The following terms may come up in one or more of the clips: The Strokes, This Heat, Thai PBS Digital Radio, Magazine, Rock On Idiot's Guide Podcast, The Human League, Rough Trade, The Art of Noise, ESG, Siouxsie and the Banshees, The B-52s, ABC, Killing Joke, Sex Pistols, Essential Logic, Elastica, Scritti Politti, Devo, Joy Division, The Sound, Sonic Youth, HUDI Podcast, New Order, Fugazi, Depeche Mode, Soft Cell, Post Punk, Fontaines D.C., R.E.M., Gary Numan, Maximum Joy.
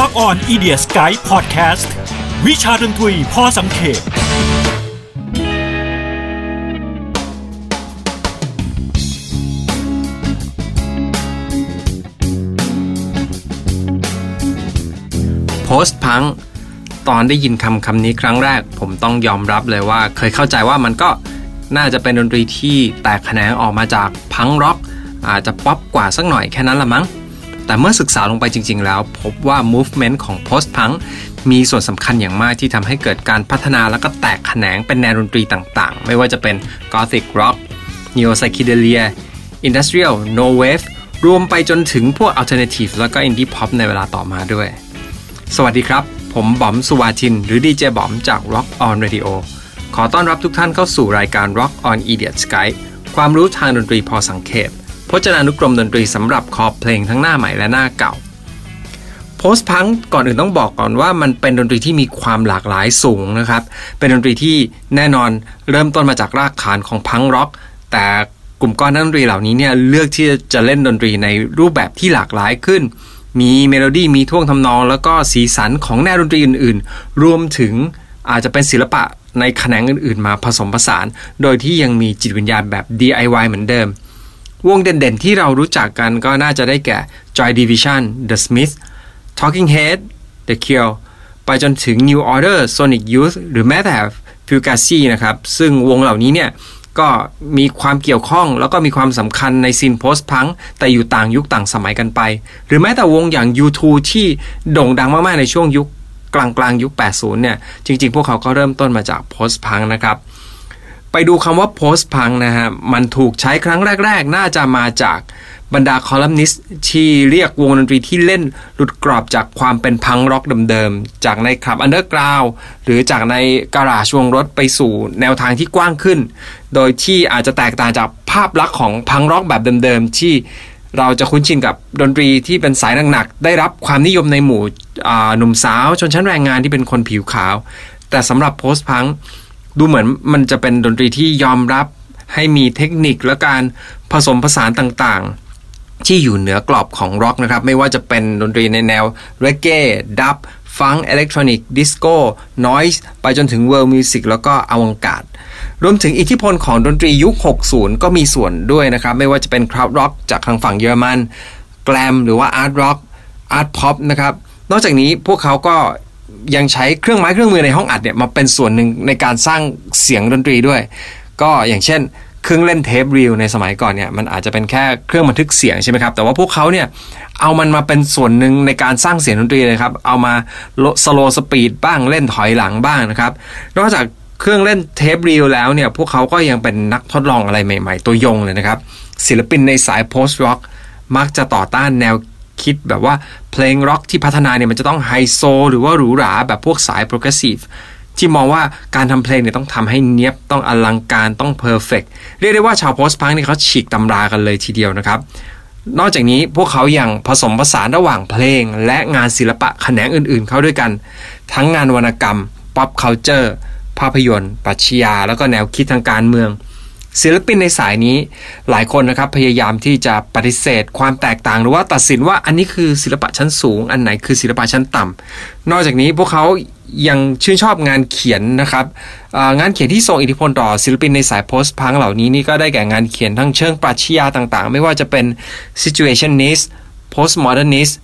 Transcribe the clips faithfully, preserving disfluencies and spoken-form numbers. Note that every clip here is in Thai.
Rock On Idiot's Guide Podcast วิชาดนตรีพ่อสังเขปPost Punk ตอนได้ยินคำคำนี้ครั้งแรกผมต้องยอมรับเลยว่าเคยเข้าใจว่ามันก็น่าจะเป็นดนตรีที่แตกแขนงออกมาจากพังร็อกอาจจะป๊อปกว่าสักหน่อยแค่นั้นละมั้งแต่เมื่อศึกษาลงไปจริงๆแล้วพบว่า movement ของ Post Punk มีส่วนสำคัญอย่างมากที่ทำให้เกิดการพัฒนาแล้วก็แตกแขนงเป็นแนวดนตรีต่างๆไม่ว่าจะเป็น Gothic Rock Neo Psychedelia Industrial No Wave รวมไปจนถึงพวก Alternative แล้วก็ Indie Pop ในเวลาต่อมาด้วยสวัสดีครับผมบอมสุวาทินหรือดีเจบอมจาก Rock On Radio ขอต้อนรับทุกท่านเข้าสู่รายการ Rock On Idiot's Guide ความรู้ทางดนตรีพอสังเขปพจนานุกรมดนตรีสำหรับคอเพลงทั้งหน้าใหม่และหน้าเก่า Post Punk ก่อนอื่นต้องบอกก่อนว่ามันเป็นดนตรีที่มีความหลากหลายสูงนะครับเป็นดนตรีที่แน่นอนเริ่มต้นมาจากรากฐานของพังร็อกแต่กลุ่มก้อนนักดนตรีเหล่านี้เนี่ยเลือกที่จะเล่นดนตรีในรูปแบบที่หลากหลายขึ้นมีเมโลดี้มีท่วงทำนองแล้วก็สีสันของแนวดนตรีอื่นๆรวมถึงอาจจะเป็นศิลปะในแขนงอื่นๆมาผสมผสานโดยที่ยังมีจิตวิญญาณแบบ ดี ไอ วาย เหมือนเดิมวงเด่นๆที่เรารู้จักกันก็น่าจะได้แก่ Joy Division The Smiths Talking Heads The Cure ไปจนถึง New Order Sonic Youth หรือแม้แต่ Fugazi นะครับซึ่งวงเหล่านี้เนี่ยก็มีความเกี่ยวข้องแล้วก็มีความสำคัญในซีน Post Punk แต่อยู่ต่างยุคต่างสมัยกันไปหรือแม้แต่วงอย่าง ยู ทู ที่โด่งดังมากๆในช่วงยุคกลางๆยุคแปดสิบเนี่ยจริงๆพวกเขาก็เริ่มต้นมาจาก Post Punk นะครับไปดูคำว่า Post Punk นะฮะมันถูกใช้ครั้งแรกๆน่าจะมาจากบรรดาคอลัมนิสต์ที่เรียกวงดนตรีที่เล่นหลุดกรอบจากความเป็นพังร็อกเดิมๆจากในคลับอันเดอร์กราวด์หรือจากในการาจวงรถไปสู่แนวทางที่กว้างขึ้นโดยที่อาจจะแตกต่างจากภาพลักษณ์ของพังร็อกแบบเดิมๆที่เราจะคุ้นชินกับดนตรีที่เป็นสายหนักๆได้รับความนิยมในหมู่หนุ่มสาวชนชั้นแรงงานที่เป็นคนผิวขาวแต่สำหรับ Post Punkดูเหมือนมันจะเป็นดนตรีที่ยอมรับให้มีเทคนิคและการผสมผสานต่างๆที่อยู่เหนือกรอบของร็อกนะครับไม่ว่าจะเป็นดนตรีในแนวเรเก้ดับฟังก์อิเล็กทรอนิกดิสโก้นอยซ์ไปจนถึงเวิลด์มิวสิกแล้วก็อวังการ์ดรวมถึงอิทธิพลของดนตรียุคหกสิบก็มีส่วนด้วยนะครับไม่ว่าจะเป็นคราวด์ร็อกจากทางฝั่งเยอรมันแกลมหรือว่าอาร์ตร็อกอาร์ตพ็อปนะครับนอกจากนี้พวกเขาก็ยังใช้เครื่องไม้เครื่องมือในห้องอัดเนี่ยมาเป็นส่วนหนึ่งในการสร้างเสียงดนตรีด้วยก็อย่างเช่นเครื่องเล่นเทปรีลในสมัยก่อนเนี่ยมันอาจจะเป็นแค่เครื่องบันทึกเสียงใช่ไหมครับแต่ว่าพวกเขาเนี่ยเอามันมาเป็นส่วนหนึ่งในการสร้างเสียงดนตรีเลยครับเอามาสโลว์สปีดบ้างเล่นถอยหลังบ้างนะครับนอกจากเครื่องเล่นเทปรีลแล้วเนี่ยพวกเขาก็ยังเป็นนักทดลองอะไรใหม่ๆตัวยงเลยนะครับศิลปินในสายโพสต์ร็อกมักจะต่อต้านแนวคิดแบบว่าเพลงร็อกที่พัฒนาเนี่ยมันจะต้องไฮโซหรือว่าหรูหราแบบพวกสายโปรเกรสซีฟที่มองว่าการทำเพลงเนี่ยต้องทำให้เนี๊ยบต้องอลังการต้องเพอร์เฟคเรียกได้ว่าชาวโพสต์พังเนี่ยเขาฉีกตำรากันเลยทีเดียวนะครับนอกจากนี้พวกเขายังผสมผสานระหว่างเพลงและงานศิลปะแขนงอื่นๆเข้าด้วยกันทั้งงานวรรณกรรมป๊อปคัลเจอร์ภาพยนตร์ปรัชญาแล้วก็แนวคิดทางการเมืองศิลปินในสายนี้หลายคนนะครับพยายามที่จะปฏิเสธความแตกต่างหรือว่าตัดสินว่าอันนี้คือศิลปะชั้นสูงอันไหนคือศิลปะชั้นต่ำนอกจากนี้พวกเขายังชื่นชอบงานเขียนนะครับงานเขียนที่ส่งอิทธิพลต่อศิลปินในสายโพสต์พังเหล่านี้นี่ก็ได้แก่งานเขียนทั้งเชิงปรัชญาต่างๆไม่ว่าจะเป็น situationist postmodernist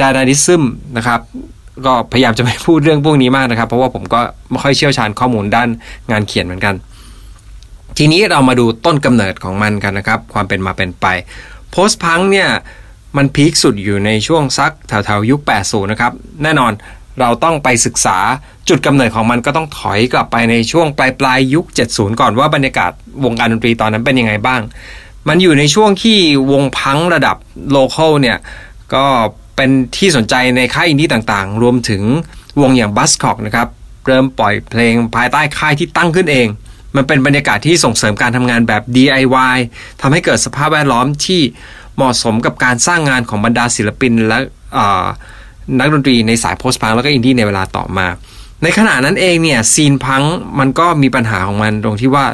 dadaism นะครับก็พยายามจะไม่พูดเรื่องพวกนี้มากนะครับเพราะว่าผมก็ไม่ค่อยเชี่ยวชาญข้อมูลด้านงานเขียนเหมือนกันทีนี้เรามาดูต้นกำเนิดของมันกันนะครับความเป็นมาเป็นไปโพสต์พังเนี่ยมันพีคสุดอยู่ในช่วงซักแถวๆยุคแปดสิบนะครับแน่นอนเราต้องไปศึกษาจุดกำเนิดของมันก็ต้องถอยกลับไปในช่วงปลายปลายยุคเจ็ดสิบก่อนว่าบรรยากาศวงการดนตรีตอนนั้นเป็นยังไงบ้างมันอยู่ในช่วงที่วงพังระดับโลคอลเนี่ยก็เป็นที่สนใจในค่ายอินดี้ต่างๆรวมถึงวงอย่างบัสคอกนะครับเริ่มปล่อยเพลงภายใต้ค่ายที่ตั้งขึ้นเองมันเป็นบรรยากาศที่ส่งเสริมการทำงานแบบ ดี ไอ วาย ทำให้เกิดสภาพแวดล้อมที่เหมาะสมกับการสร้างงานของบรรดาศิลปินและนักดนตรีในสายโพสต์พังแล้วก็อินดี้ในเวลาต่อมาในขณะนั้นเองเนี่ยซีนพังมันก็มีปัญหาของมันตรงที่ว่า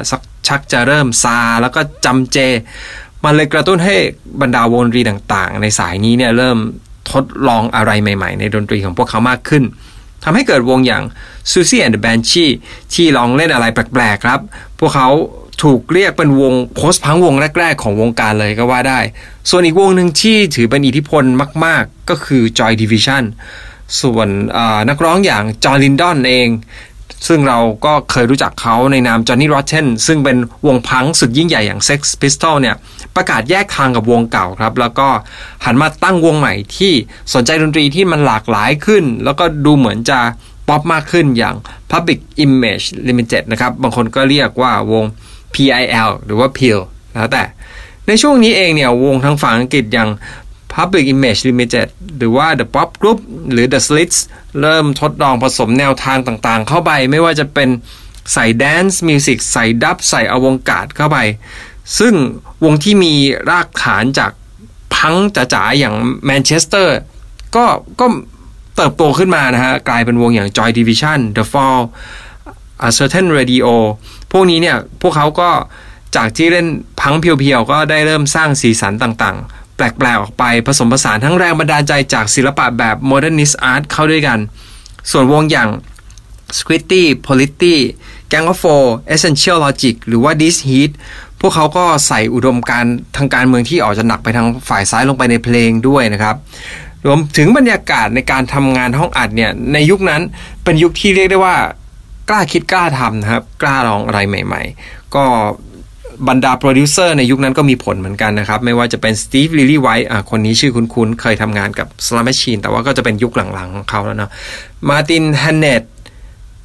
ชักจะเริ่มซาแล้วก็จำเจมันเลยกระตุ้นให้บรรดาวงดนตรีต่างๆในสายนี้เนี่ยเริ่ม ทดลองอะไรใหม่ๆในดนตรีของพวกเขามากขึ้นทำให้เกิดวงอย่าง Siouxsie and the Banshees ที่ลองเล่นอะไรแปลกๆครับพวกเขาถูกเรียกเป็นวง Post Punk วงแรกๆของวงการเลยก็ว่าได้ส่วนอีกวงหนึ่งที่ถือเป็นอิทธิพลมากๆก็คือ Joy Division ส่วนนักร้องอย่างจอห์น ลินดอนเองซึ่งเราก็เคยรู้จักเขาในนามจอห์นนี่ โรเทนซึ่งเป็นวงพังสุดยิ่งใหญ่อย่าง Sex Pistols เนี่ยประกาศแยกทางกับวงเก่าครับแล้วก็หันมาตั้งวงใหม่ที่สนใจดนตรีที่มันหลากหลายขึ้นแล้วก็ดูเหมือนจะป๊อปมากขึ้นอย่าง Public Image Limited นะครับบางคนก็เรียกว่าวง พี ไอ แอล หรือว่า พี ไอ แอล แล้วแต่ในช่วงนี้เองเนี่ยวงทางฝั่งอังกฤษอย่าง Public Image Limited หรือว่า The Pop Group หรือ The Slits เริ่มทดลองผสมแนวทางต่างๆเข้าไปไม่ว่าจะเป็นใส่ Dance Music ใส่ดับใส่อวกาศเข้าไปซึ่งวงที่มีรากฐานจากพังจ๋าๆอย่างแมนเชสเตอร์ก็ก็เติบโตขึ้นมานะฮะกลายเป็นวงอย่าง Joy Division The Fall A Certain Radio พวกนี้เนี่ยพวกเขาก็จากที่เล่นพังเพียวๆก็ได้เริ่มสร้างสีสันต่างๆแปลกๆออกไปผสมผสานทั้งแรงบันดาลใจจากศิลปะแบบ Modernist Art เข้าด้วยกันส่วนวงอย่าง Scritti Politti Gang of Four Essential Logic หรือว่า This Heatพวกเขาก็ใส่อุดมการทางการเมืองที่ออกจะหนักไปทางฝ่ายซ้ายลงไปในเพลงด้วยนะครับรวมถึงบรรยากาศในการทำงานห้องอัดเนี่ยในยุคนั้นเป็นยุคที่เรียกได้ว่ากล้าคิดกล้าทำนะครับกล้าลองอะไรใหม่ๆก็บรรดาโปรดิวเซอร์ในยุคนั้นก็มีผลเหมือนกันนะครับไม่ว่าจะเป็นสตีฟลิลลี่ไวท์อ่ะคนนี้ชื่อคุ้นๆเคยทำงานกับสลัมแมชชีนแต่ว่าก็จะเป็นยุคหลังๆของเขาแล้วเนาะมาร์ตินแฮนเนต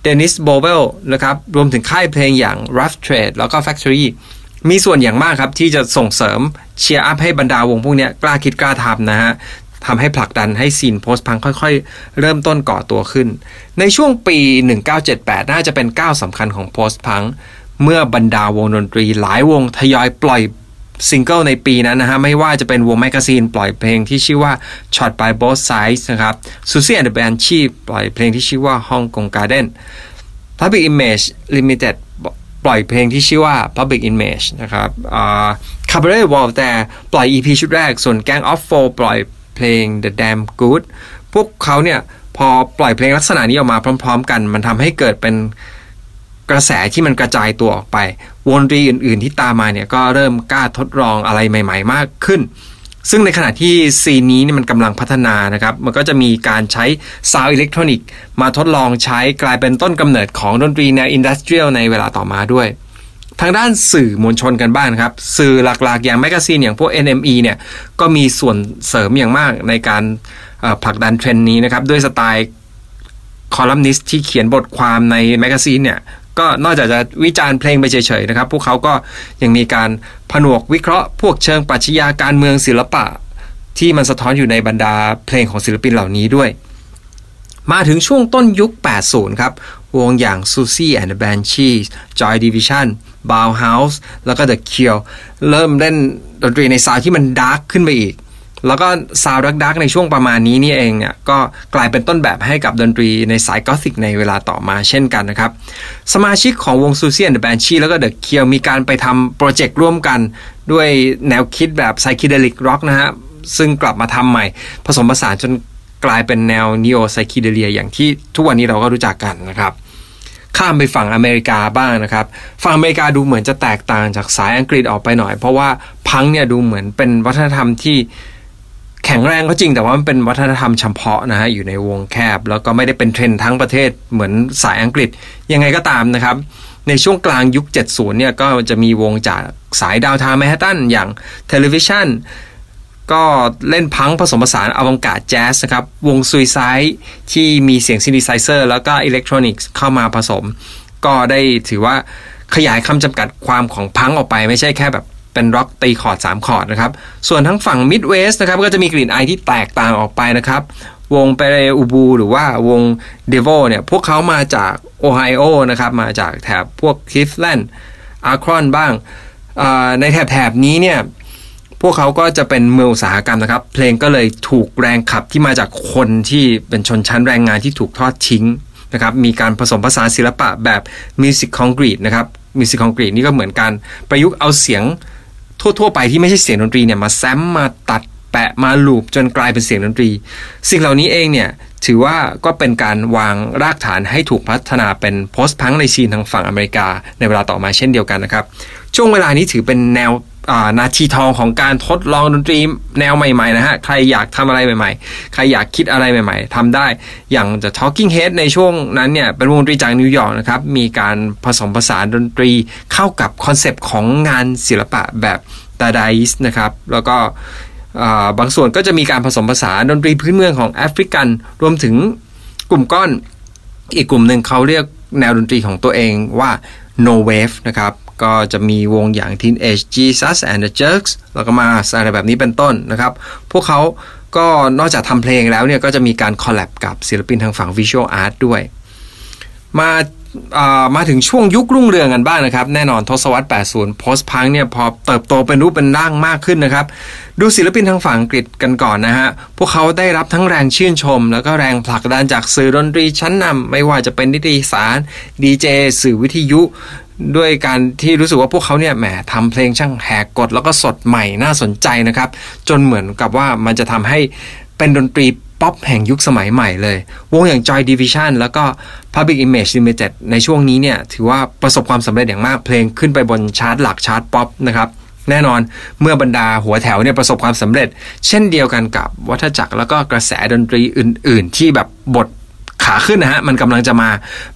เดนิสโบเวลนะครับรวมถึงค่ายเพลงอย่าง Rough Trade แล้วก็ Factoryมีส่วนอย่างมากครับที่จะส่งเสริมเชียร์อัพให้บรรดาวงพวกนี้กล้าคิดกล้าทำนะฮะทำให้ผลักดันให้ซีนโพสต์พังค่อยๆเริ่มต้นก่อตัวขึ้นในช่วงปีหนึ่งเก้าเจ็ดแปดน่าจะเป็นก้าวสำคัญของโพสต์พังเมื่อบรรดาวงดนตรีหลายวงทยอยปล่อยซิงเกิลในปีนั้นนะฮะไม่ว่าจะเป็นวง Magazine ปล่อยเพลงที่ชื่อว่า Shot by Both Sides นะครับ Siouxsie and the Banshees ปล่อยเพลงที่ชื่อว่า Hong Kong Garden Public Image Limitedปล่อยเพลงที่ชื่อว่า Public Image นะครับ uh, Cabaret Voltaire ปล่อย อี พี ชุดแรกส่วน Gang of Four ปล่อยเพลง The Damn Good พวกเขาเนี่ยพอปล่อยเพลงลักษณะนี้ออกมาพร้อมๆกันมันทำให้เกิดเป็นกระแสที่มันกระจายตัวออกไปวงดนตรีอื่นๆที่ตามมาเนี่ยก็เริ่มกล้าทดลองอะไรใหม่ๆมากขึ้นซึ่งในขณะที่ซีนนี้เนี่ยมันกำลังพัฒนานะครับมันก็จะมีการใช้ซาวด์อิเล็กทรอนิกส์มาทดลองใช้กลายเป็นต้นกำเนิดของดนตรีแนวอินดัสเทรียลในเวลาต่อมาด้วยทางด้านสื่อมวลชนกันบ้างครับสื่อหลักๆอย่างแมกกาซีนอย่างพวก เอ็น เอ็ม อี เนี่ยก็มีส่วนเสริมอย่างมากในการผลักดันเทรนด์นี้นะครับด้วยสไตล์คอลัมนิสต์ที่เขียนบทความในแมกกาซีนเนี่ยก็นอกจากจะวิจารณ์เพลงไปเฉยๆนะครับพวกเขาก็ยังมีการผนวกวิเคราะห์พวกเชิงปรัชญาการเมืองศิลปะที่มันสะท้อนอยู่ในบรรดาเพลงของศิลปินเหล่านี้ด้วยมาถึงช่วงต้นยุคแปดสิบครับวงอย่าง Siouxsie and the Banshees Joy Division Bauhaus แล้วก็ The Cure เริ่มเล่นดนตรีในซาวด์ที่มันดาร์กขึ้นไปอีกแล้วก็ซาวด์ดาร์กๆในช่วงประมาณนี้นี่เองเนี่ยก็กลายเป็นต้นแบบให้กับดนตรีในสายกอธิกในเวลาต่อมาเช่นกันนะครับสมาชิกของวง Siouxsie and the Banshees แล้วก็ The Cure มีการไปทำโปรเจกต์ร่วมกันด้วยแนวคิดแบบ Psychedelic Rock นะฮะซึ่งกลับมาทำใหม่ผสมผสานจนกลายเป็นแนว Neo Psychedelia อย่างที่ทุกวันนี้เราก็รู้จักกันนะครับข้ามไปฝั่งอเมริกาบ้างนะครับฝั่งอเมริกาดูเหมือนจะแตกต่างจากสายอังกฤษออกไปหน่อยเพราะว่าพังเนี่ยดูเหมือนเป็นวัฒนธรรมที่แข็งแรงก็จริงแต่ว่ามันเป็นวัฒนธรรมเฉพาะนะฮะอยู่ในวงแคบแล้วก็ไม่ได้เป็นเทรนด์ทั้งประเทศเหมือนสายอังกฤษยังไงก็ตามนะครับในช่วงกลางยุคเจ็ดสิบเนี่ยก็จะมีวงจากสายดาวน์ทาวน์แมนฮัตตันอย่าง Television ก็เล่นพังผสมผสานอวังการ์ดแจ๊สนะครับวง Suicide ที่มีเสียงซินธิไซเซอร์แล้วก็อิเล็กทรอนิกส์เข้ามาผสมก็ได้ถือว่าขยายคำจำกัดความของพังออกไปไม่ใช่แค่แบบเป็นร็อกตีคอร์ดสามคอร์ดนะครับส่วนทั้งฝั่งมิดเวสต์นะครับก็จะมีกลิ่นอายที่แตกต่างออกไปนะครับวง Pere Ubu หรือว่าวง Devo เนี่ยพวกเขามาจากโอไฮโอนะครับมาจากแถบพวกคลิฟแลนด์อาร์คอนบ้างในแถบแถบนี้เนี่ยพวกเขาก็จะเป็นเมืองอุตสาหกรรมนะครับเพลงก็เลยถูกแรงขับที่มาจากคนที่เป็นชนชั้นแรงงานที่ถูกทอดทิ้งนะครับมีการผสมผสานศิลปะแบบมิวสิคคอนกรีตนะครับมิวสิคคอนกรีตนี่ก็เหมือนการประยุกต์เอาเสียงทั่วๆไปที่ไม่ใช่เสียงดนตรีเนี่ยมาแซมมาตัด แปะมาลูปจนกลายเป็นเสียงดนตรีสิ่งเหล่านี้เองเนี่ยถือว่าก็เป็นการวางรากฐานให้ถูกพัฒนาเป็นโพสต์พังในซีนทางฝั่งอเมริกาในเวลาต่อมาเช่นเดียวกันนะครับช่วงเวลานี้ถือเป็นแนวนาทีทองของการทดลองดนตรีแนวใหม่ๆนะฮะใครอยากทำอะไรใหม่ๆใครอยากคิดอะไรใหม่ๆทำได้อย่าง The Talking Heads ในช่วงนั้นเนี่ยเป็นวงดนตรีจากนิวยอร์กนะครับมีการผสมผสานดนตรีเข้ากับคอนเซปต์ของงานศิลปะแบบ Dadaist นะครับแล้วก็บางส่วนก็จะมีการผสมผสานดนตรีพื้นเมืองของแอฟริกันรวมถึงกลุ่มก้อนอีกกลุ่มหนึ่งเขาเรียกแนวดนตรีของตัวเองว่า No Wave นะครับก็จะมีวงอย่าง Teenage Jesus and the Jerks แล้วก็มาอะไรแบบนี้เป็นต้นนะครับพวกเขาก็นอกจากทำเพลงแล้วเนี่ยก็จะมีการคอลแลบกับศิลปินทางฝั่ง Visual Art ด้วยมามาถึงช่วงยุครุ่งเรืองกันบ้าง น, นะครับแน่นอนทศวรรษแปดสิบ Post Punk เนี่ยพอเติบโตเป็นรูปเป็นร่างมากขึ้นนะครับดูศิลปินทางฝั่งอังกฤษกันก่อนนะฮะพวกเขาได้รับทั้งแรงชื่นชมแล้วก็แรงผลักดันจากสื่อดนตรีชั้นนำไม่ว่าจะเป็นนิตยสารดีเจสื่อวิทยุด้วยการที่รู้สึกว่าพวกเขาเนี่ยแหมทำเพลงช่างแหกกฎแล้วก็สดใหม่น่าสนใจนะครับจนเหมือนกับว่ามันจะทำให้เป็นดนตรีป๊อปแห่งยุคสมัยใหม่เลยวงอย่าง Joy Division แล้วก็ Public Image Limited ในช่วงนี้เนี่ยถือว่าประสบความสำเร็จอย่างมากเพลงขึ้นไปบนชาร์ตหลักชาร์ตป๊อปนะครับแน่นอนเมื่อบรรดาหัวแถวเนี่ยประสบความสำเร็จเช่นเดียวกันกับวัฏจักรแล้วก็กระแสดนตรีอื่นๆที่แบบบทขาขึ้นนะฮะมันกำลังจะมา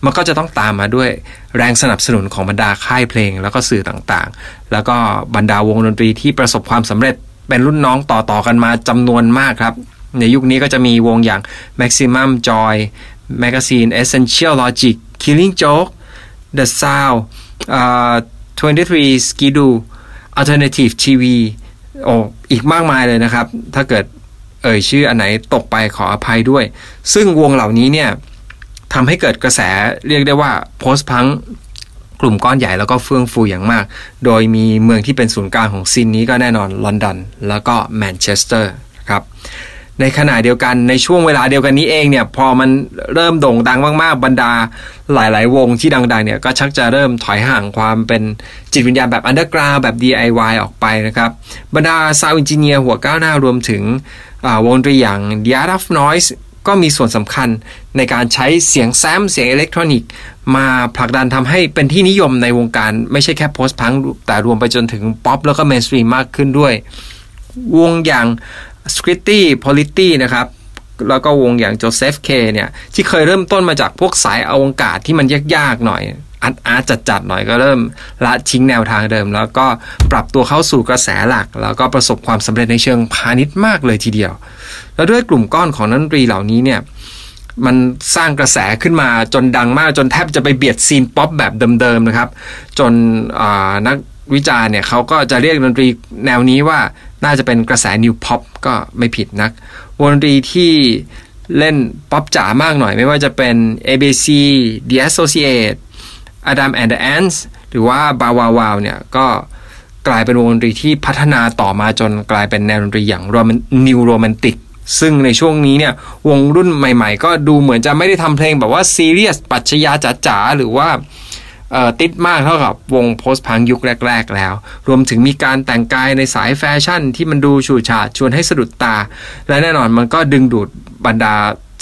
มันก็จะต้องตามมาด้วยแรงสนับสนุนของบรรดาค่ายเพลงแล้วก็สื่อต่างๆแล้วก็บรรดาวงดนตรีที่ประสบความสำเร็จเป็นรุ่นน้องต่อๆกันมาจำนวนมากครับในยุคนี้ก็จะมีวงอย่าง Maximum Joy Magazine Essential Logic Killing Joke The Sound เอ่อยี่สิบสาม Skidoo Alternative ที วี โอ้อีกมากมายเลยนะครับถ้าเกิดเอ่ยชื่ออันไหนตกไปขออภัยด้วยซึ่งวงเหล่านี้เนี่ยทำให้เกิดกระแสเรียกได้ว่า Post Punk กลุ่มก้อนใหญ่แล้วก็เฟื่องฟูอย่างมากโดยมีเมืองที่เป็นศูนย์กลางของซีนนี้ก็แน่นอนลอนดอนแล้วก็แมนเชสเตอร์ครับในขณะเดียวกันในช่วงเวลาเดียวกันนี้เองเนี่ยพอมันเริ่มโด่งดังมากๆบรรดาหลายๆวงที่ดังๆเนี่ยก็ชักจะเริ่มถอยห่างความเป็นจิตวิญญาณแบบอันเดอร์กราวด์แบบ ดี ไอ วาย ออกไปนะครับบรรดาซาวด์เอนจิเนียร์หัวก้าวหน้ารวมถึงวงดนตรีอย่าง The Art of Noise ก็มีส่วนสำคัญในการใช้เสียงแซมเสียงอิเล็กทรอนิกส์มาผลักดันทำให้เป็นที่นิยมในวงการไม่ใช่แค่โพสต์พังแต่รวมไปจนถึงป๊อปแล้วก็เมนสตรีมมากขึ้นด้วยวงอย่างScritti Politti นะครับแล้วก็วงอย่างโจเซฟเคเนี่ยที่เคยเริ่มต้นมาจากพวกสายอวกาศที่มันยากๆหน่อยอาร์ตอาร์ตจัดๆหน่อยก็เริ่มละทิ้งแนวทางเดิมแล้วก็ปรับตัวเข้าสู่กระแสหลักแล้วก็ประสบความสำเร็จในเชิงพาณิชย์มากเลยทีเดียวแล้วด้วยกลุ่มก้อนของดนตรีเหล่านี้เนี่ยมันสร้างกระแสขึ้นมาจนดังมากจนแทบจะไปเบียดซีนป๊อปแบบเดิมๆนะครับจนอ่านักวิจารณ์เนี่ยเขาก็จะเรียกดนตรีแนวนี้ว่าน่าจะเป็นกระแสนิวพ็อปก็ไม่ผิดนักวงดนตรีที่เล่นป๊อปจ๋ามากหน่อยไม่ว่าจะเป็น เอ บี ซี The Associate Adam and the Ants หรือว่า Bauhaus เนี่ยก็กลายเป็นวงดนตรีที่พัฒนาต่อมาจนกลายเป็นแนวดนตรีอย่าง New Romantic ซึ่งในช่วงนี้เนี่ยวงรุ่นใหม่ๆก็ดูเหมือนจะไม่ได้ทำเพลงแบบว่าซีเรียสปรัชญาจ๋าๆหรือว่าติดมากเท่ากับวงโพสต์พังยุคแรกๆแล้วรวมถึงมีการแต่งกายในสายแฟชั่นที่มันดูฉูดฉาดชวนให้สะดุดตาและแน่นอนมันก็ดึงดูดบรรดา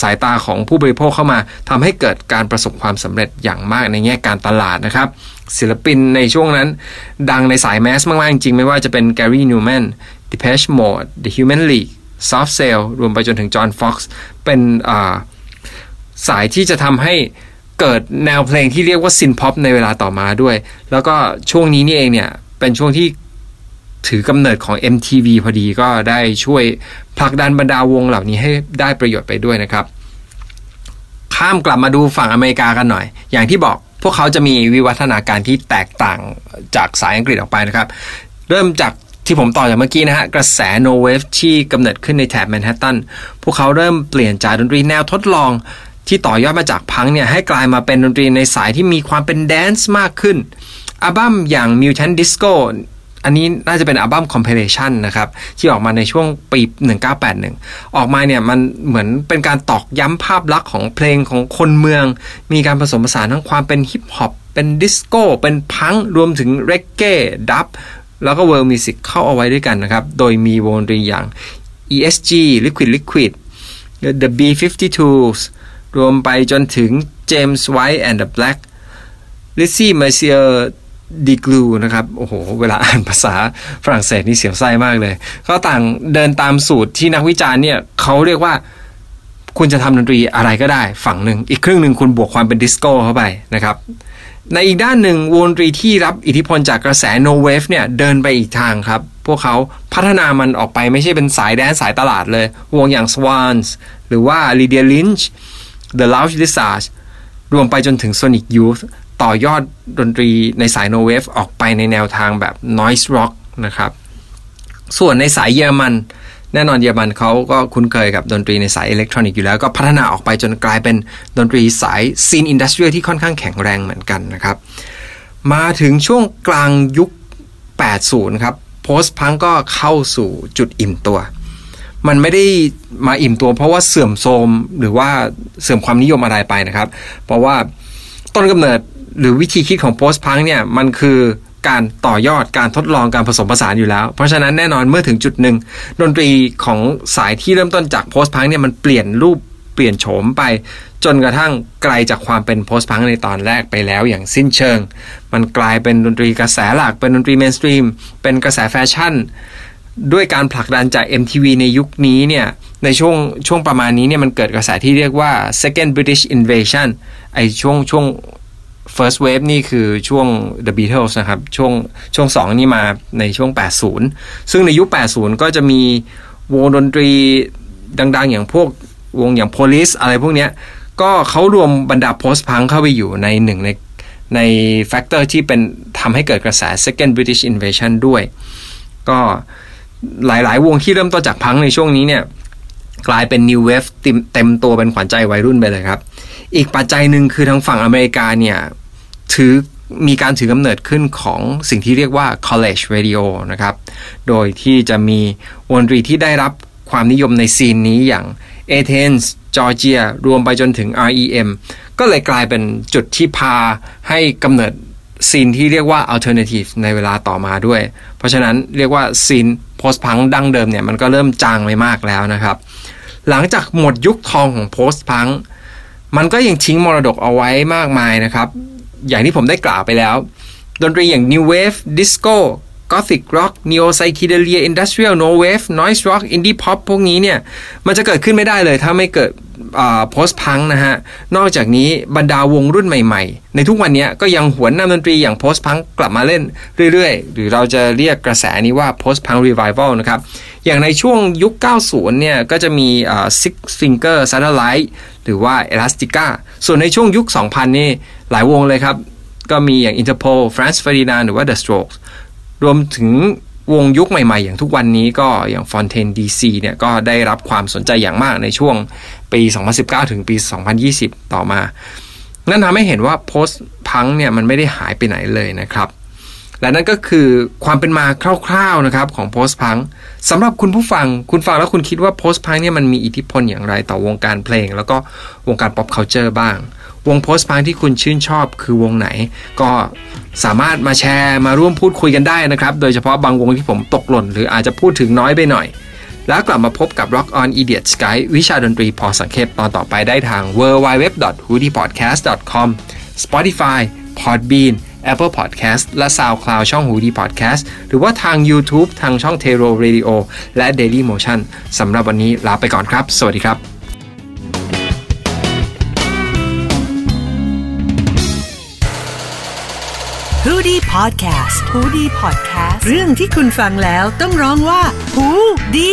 สายตาของผู้บริโภคเข้ามาทำให้เกิดการประสบความสำเร็จอย่างมากในแง่การตลาดนะครับศิลปินในช่วงนั้นดังในสายแมสมากๆจริงๆไม่ว่าจะเป็นแกรี่นิวแมน Depeche Mode The Human League Soft Cell รวมไปจนถึงจอห์นฟ็อกซ์เป็นสายที่จะทำให้เกิดแนวเพลงที่เรียกว่าซินพ็อปในเวลาต่อมาด้วยแล้วก็ช่วงนี้นี่เองเนี่ยเป็นช่วงที่ถือกำเนิดของ เอ็ม ที วี พอดีก็ได้ช่วยผลักดันบรรดาวงเหล่านี้ให้ได้ประโยชน์ไปด้วยนะครับข้ามกลับมาดูฝั่งอเมริกากันหน่อยอย่างที่บอกพวกเขาจะมีวิวัฒนาการที่แตกต่างจากสายอังกฤษออกไปนะครับเริ่มจากที่ผมต่อจากเมื่อกี้นะฮะกระแส No Wave ที่กำเนิดขึ้นในแถบแมนฮัตตันพวกเขาเริ่มเปลี่ยนจากดนตรีแนวทดลองที่ต่อยอดมาจากพังเนี่ยให้กลายมาเป็นดนตรีในสายที่มีความเป็นแดนซ์มากขึ้นอัลบั้มอย่าง Mutant Disco อันนี้น่าจะเป็นอัลบั้ม Compilation นะครับที่ออกมาในช่วงปีหนึ่งเก้าแปดหนึ่งออกมาเนี่ยมันเหมือนเป็นการตอกย้ำภาพลักษณ์ของเพลงของคนเมืองมีการผสมผสานทั้งความเป็นฮิปฮอปเป็นดิสโก้เป็นพังรวมถึงเรเก้ดับแล้วก็เวิร์ลมิวสิกเข้าเอาไว้ด้วยกันนะครับโดยมีวงดนตรีอย่าง อี เอส จี Liquid Liquid The บี ห้าสิบสอง รวมไปจนถึง James White and the Black Lizzy Mercierดีกลูนะครับโอ้โหเวลาอ่านภาษาฝรั่งเศสนี่เสียวไส้มากเลยเขาต่างเดินตามสูตรที่นักวิจารณ์เนี่ยเขาเรียกว่าคุณจะทำดนตรีอะไรก็ได้ฝั่งหนึ่งอีกครึ่งหนึ่งคุณบวกความเป็นดิสโก้เข้าไปนะครับในอีกด้านหนึ่งวงดนตรีที่รับอิทธิพลจากกระแสโนเวฟเนี่ยเดินไปอีกทางครับพวกเขาพัฒนามันออกไปไม่ใช่เป็นสายแดนสายตลาดเลยวงอย่าง Swans หรือว่า Lydia Lynch The Lounge Lizards รวมไปจนถึง Sonic Youthต่อยอดดนตรีในสายโนเวฟออกไปในแนวทางแบบ Noise Rock นะครับส่วนในสายเยอรมันแน่นอนเยอรมันเขาก็คุ้นเคยกับดนตรีในสายอิเล็กทรอนิกส์อยู่แล้วก็พัฒนาออกไปจนกลายเป็นดนตรีสายซีนอินดัสเทรียลที่ค่อนข้างแข็งแรงเหมือนกันนะครับมาถึงช่วงกลางยุคแปดสิบครับ Post Punk ก็เข้าสู่จุดอิ่มตัวมันไม่ได้มาอิ่มตัวเพราะว่าเสื่อมโทรมหรือว่าเสื่อมความนิยมอะไรไปนะครับเพราะว่าต้นกำเนิดหรือวิธีคิดของโพสต์พังเนี่ยมันคือการต่อยอดการทดลองการผสมผสานอยู่แล้วเพราะฉะนั้นแน่นอนเมื่อถึงจุดหนึ่งดนตรีของสายที่เริ่มต้นจากโพสต์พังเนี่ยมันเปลี่ยนรูปเปลี่ยนโฉมไปจนกระทั่งไกลจากความเป็นโพสต์พังในตอนแรกไปแล้วอย่างสิ้นเชิงมันกลายเป็นดนตรีกระแสหลักเป็นดนตรีเมนสตรีมเป็นกระแสแฟชั่นด้วยการผลักดันจาก เอ็ม ที วี ในยุคนี้เนี่ยในช่วงช่วงประมาณนี้เนี่ยมันเกิดกระแสที่เรียกว่า Second British Invasion ไอช่วงช่วงFirst Wave นี่คือช่วง The Beatles นะครับช่วงช่วงสองนี่มาในช่วงแปดสิบซึ่งในยุคแปดสิบก็จะมีวงดนตรีดังๆอย่างพวกวงอย่าง Police อะไรพวกเนี้ยก็เขารวมบรรดา Post Punk เข้าไปอยู่ในหนึ่งในใน Factor ที่เป็นทำให้เกิดกระแส Second British Invasion ด้วยก็หลายๆวงที่เริ่มต้นจากพังในช่วงนี้เนี่ยกลายเป็น New Wave เต็มตัวเป็นขวัญใจวัยรุ่นไปเลยครับอีกปัจจัยหนึ่งคือทางฝั่งอเมริกาเนี่ยถือมีการถือกำเนิดขึ้นของสิ่งที่เรียกว่า college radio นะครับโดยที่จะมีวงดนตรีที่ได้รับความนิยมในซีนนี้อย่าง Athens Georgia รวมไปจนถึง อาร์ อี เอ็ม ก็เลยกลายเป็นจุดที่พาให้กำเนิดซีนที่เรียกว่า alternative ในเวลาต่อมาด้วยเพราะฉะนั้นเรียกว่าซีน post punk ดั้งเดิมเนี่ยมันก็เริ่มจางไปมากแล้วนะครับหลังจากหมดยุคทองของ post punkมันก็ยังทิ้งมรดกเอาไว้มากมายนะครับอย่างที่ผมได้กล่าวไปแล้วดนตรีอย่าง New Wave Disco Gothic Rock Neo Psychedelia Industrial No Wave Noise Rock Indie Pop พวกนี้เนี่ยมันจะเกิดขึ้นไม่ได้เลยถ้าไม่เกิดอ่า Post Punk นะฮะนอกจากนี้บรรดาวงรุ่นใหม่ๆในทุกวันนี้ก็ยังหวนนำดนตรีอย่าง Post Punk กลับมาเล่นเรื่อยๆหรือเราจะเรียกกระแสนี้ว่า Post Punk Revival นะครับอย่างในช่วงยุคเก้าสิบเนี่ยก็จะมีอ่า Six Finger Satelliteหรือว่า Elastica ส่วนในช่วงยุคสองพันนี่หลายวงเลยครับก็มีอย่าง Interpol Franz Ferdinand หรือว่า The Strokes รวมถึงวงยุคใหม่ๆอย่างทุกวันนี้ก็อย่าง Fontaine ดี ซี เนี่ยก็ได้รับความสนใจอย่างมากในช่วงปีสองพันสิบเก้าถึงปีสองพันยี่สิบต่อมานั่นทำให้เห็นว่า Post Punk เนี่ยมันไม่ได้หายไปไหนเลยนะครับและนั่นก็คือความเป็นมาคร่าวๆนะครับของ Post Punk สำหรับคุณผู้ฟังคุณฟังแล้วคุณคิดว่า Post Punk เนี่ยมันมีอิทธิพลอย่างไรต่อวงการเพลงแล้วก็วงการ Pop Culture บ้างวง Post Punk ที่คุณชื่นชอบคือวงไหนก็สามารถมาแชร์มาร่วมพูดคุยกันได้นะครับโดยเฉพาะบางวงที่ผมตกหล่นหรืออาจจะพูดถึงน้อยไปหน่อยแล้วกลับมาพบกับ Rock On Idiot's Guide วิชาดนตรีพอสังเขปตอนต่อไปได้ทาง ดับเบิลยู ดับเบิลยู ดับเบิลยู ดอท ฮูดี้พอดแคสต์ ดอท คอม Spotify Podbean Apple Podcast และ SoundCloud ช่อง Hoody Podcast หรือว่าทาง YouTube ทางช่อง Tero Radio และ Daily Motion สำหรับวันนี้ลาไปก่อนครับสวัสดีครับHoody Podcast Hoody Podcast เรื่องที่คุณฟังแล้วต้องร้องว่า Hoody